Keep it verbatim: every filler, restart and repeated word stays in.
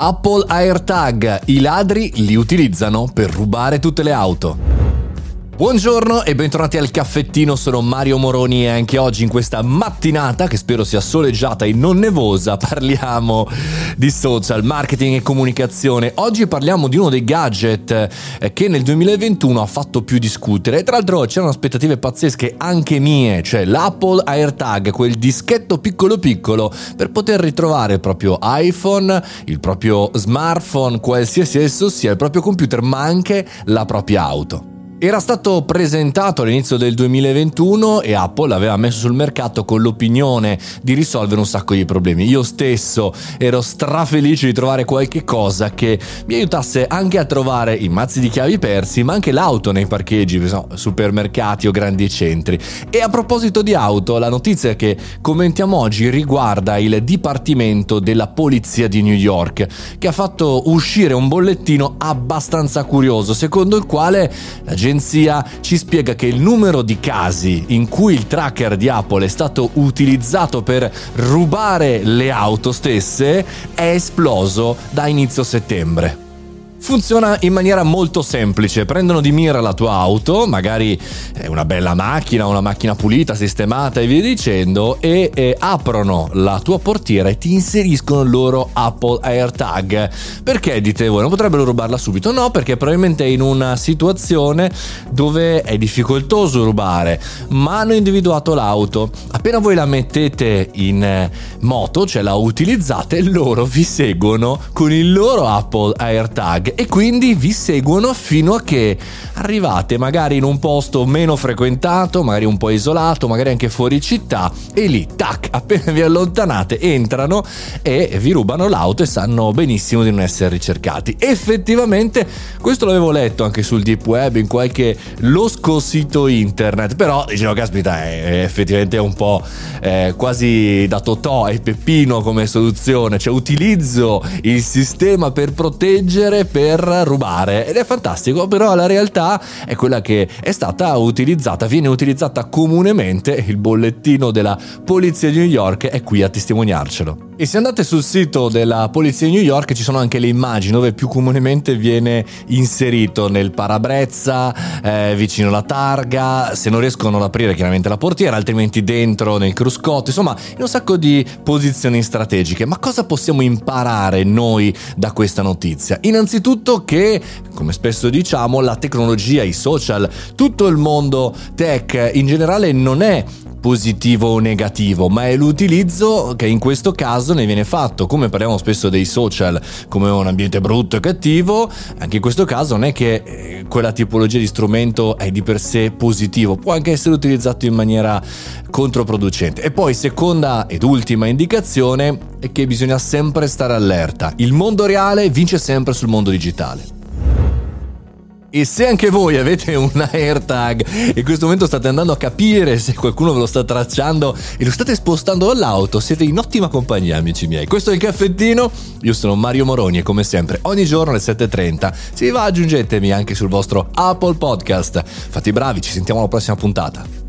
Apple AirTag, i ladri li utilizzano per rubare tutte le auto. Buongiorno e bentornati al Caffettino, sono Mario Moroni e anche oggi in questa mattinata, che spero sia soleggiata e non nevosa, parliamo di social, marketing e comunicazione. Oggi parliamo di uno dei gadget che nel duemilaventuno ha fatto più discutere e tra l'altro c'erano aspettative pazzesche anche mie, cioè l'Apple AirTag, quel dischetto piccolo piccolo per poter ritrovare il proprio iPhone, il proprio smartphone, qualsiasi esso sia, il proprio computer, ma anche la propria auto. Era stato presentato all'inizio del duemilaventuno e Apple l'aveva messo sul mercato con l'opinione di risolvere un sacco di problemi. Io stesso ero strafelice di trovare qualche cosa che mi aiutasse anche a trovare i mazzi di chiavi persi, ma anche l'auto nei parcheggi, supermercati o grandi centri. E a proposito di auto, la notizia che commentiamo oggi riguarda il Dipartimento della Polizia di New York, che ha fatto uscire un bollettino abbastanza curioso, secondo il quale la gente L'agenzia ci spiega che il numero di casi in cui il tracker di Apple è stato utilizzato per rubare le auto stesse è esploso da inizio settembre. Funziona in maniera molto semplice: prendono di mira la tua auto, magari una bella macchina, una macchina pulita, sistemata e via dicendo, e eh, aprono la tua portiera e ti inseriscono il loro Apple AirTag. Perché, dite voi, non potrebbero rubarla subito? No, perché probabilmente è in una situazione dove è difficoltoso rubare, ma hanno individuato l'auto. Appena voi la mettete in moto, cioè la utilizzate, loro vi seguono con il loro Apple AirTag e quindi vi seguono fino a che arrivate magari in un posto meno frequentato, magari un po' isolato, magari anche fuori città, e lì, tac, appena vi allontanate entrano e vi rubano l'auto e sanno benissimo di non essere ricercati. Effettivamente questo l'avevo letto anche sul deep web, in qualche losco sito internet, però dicevo, caspita, è effettivamente è un po' eh, quasi da Totò e Peppino come soluzione, cioè utilizzo il sistema per proteggere, per rubare, ed è fantastico. Però la realtà è quella che è stata utilizzata, viene utilizzata comunemente. Il bollettino della Polizia di New York è qui a testimoniarcelo. E se andate sul sito della Polizia di New York ci sono anche le immagini dove più comunemente viene inserito nel parabrezza, eh, vicino alla targa, se non riescono ad aprire chiaramente la portiera, altrimenti dentro, nel cruscotto, insomma in un sacco di posizioni strategiche. Ma cosa possiamo imparare noi da questa notizia? Innanzitutto che, come spesso diciamo, la tecnologia, i social, tutto il mondo tech in generale non è positivo o negativo, ma è l'utilizzo che in questo caso ne viene fatto. Come parliamo spesso dei social come un ambiente brutto e cattivo, anche in questo caso non è che quella tipologia di strumento è di per sé positivo, può anche essere utilizzato in maniera controproducente. E poi seconda ed ultima indicazione è che bisogna sempre stare allerta, il mondo reale vince sempre sul mondo digitale. E se anche voi avete un AirTag e in questo momento state andando a capire se qualcuno ve lo sta tracciando e lo state spostando dall'auto, siete in ottima compagnia, amici miei. Questo è il Caffettino, io sono Mario Moroni e come sempre ogni giorno alle sette e trenta, se vi va aggiungetemi anche sul vostro Apple Podcast. Fate i bravi, ci sentiamo alla prossima puntata.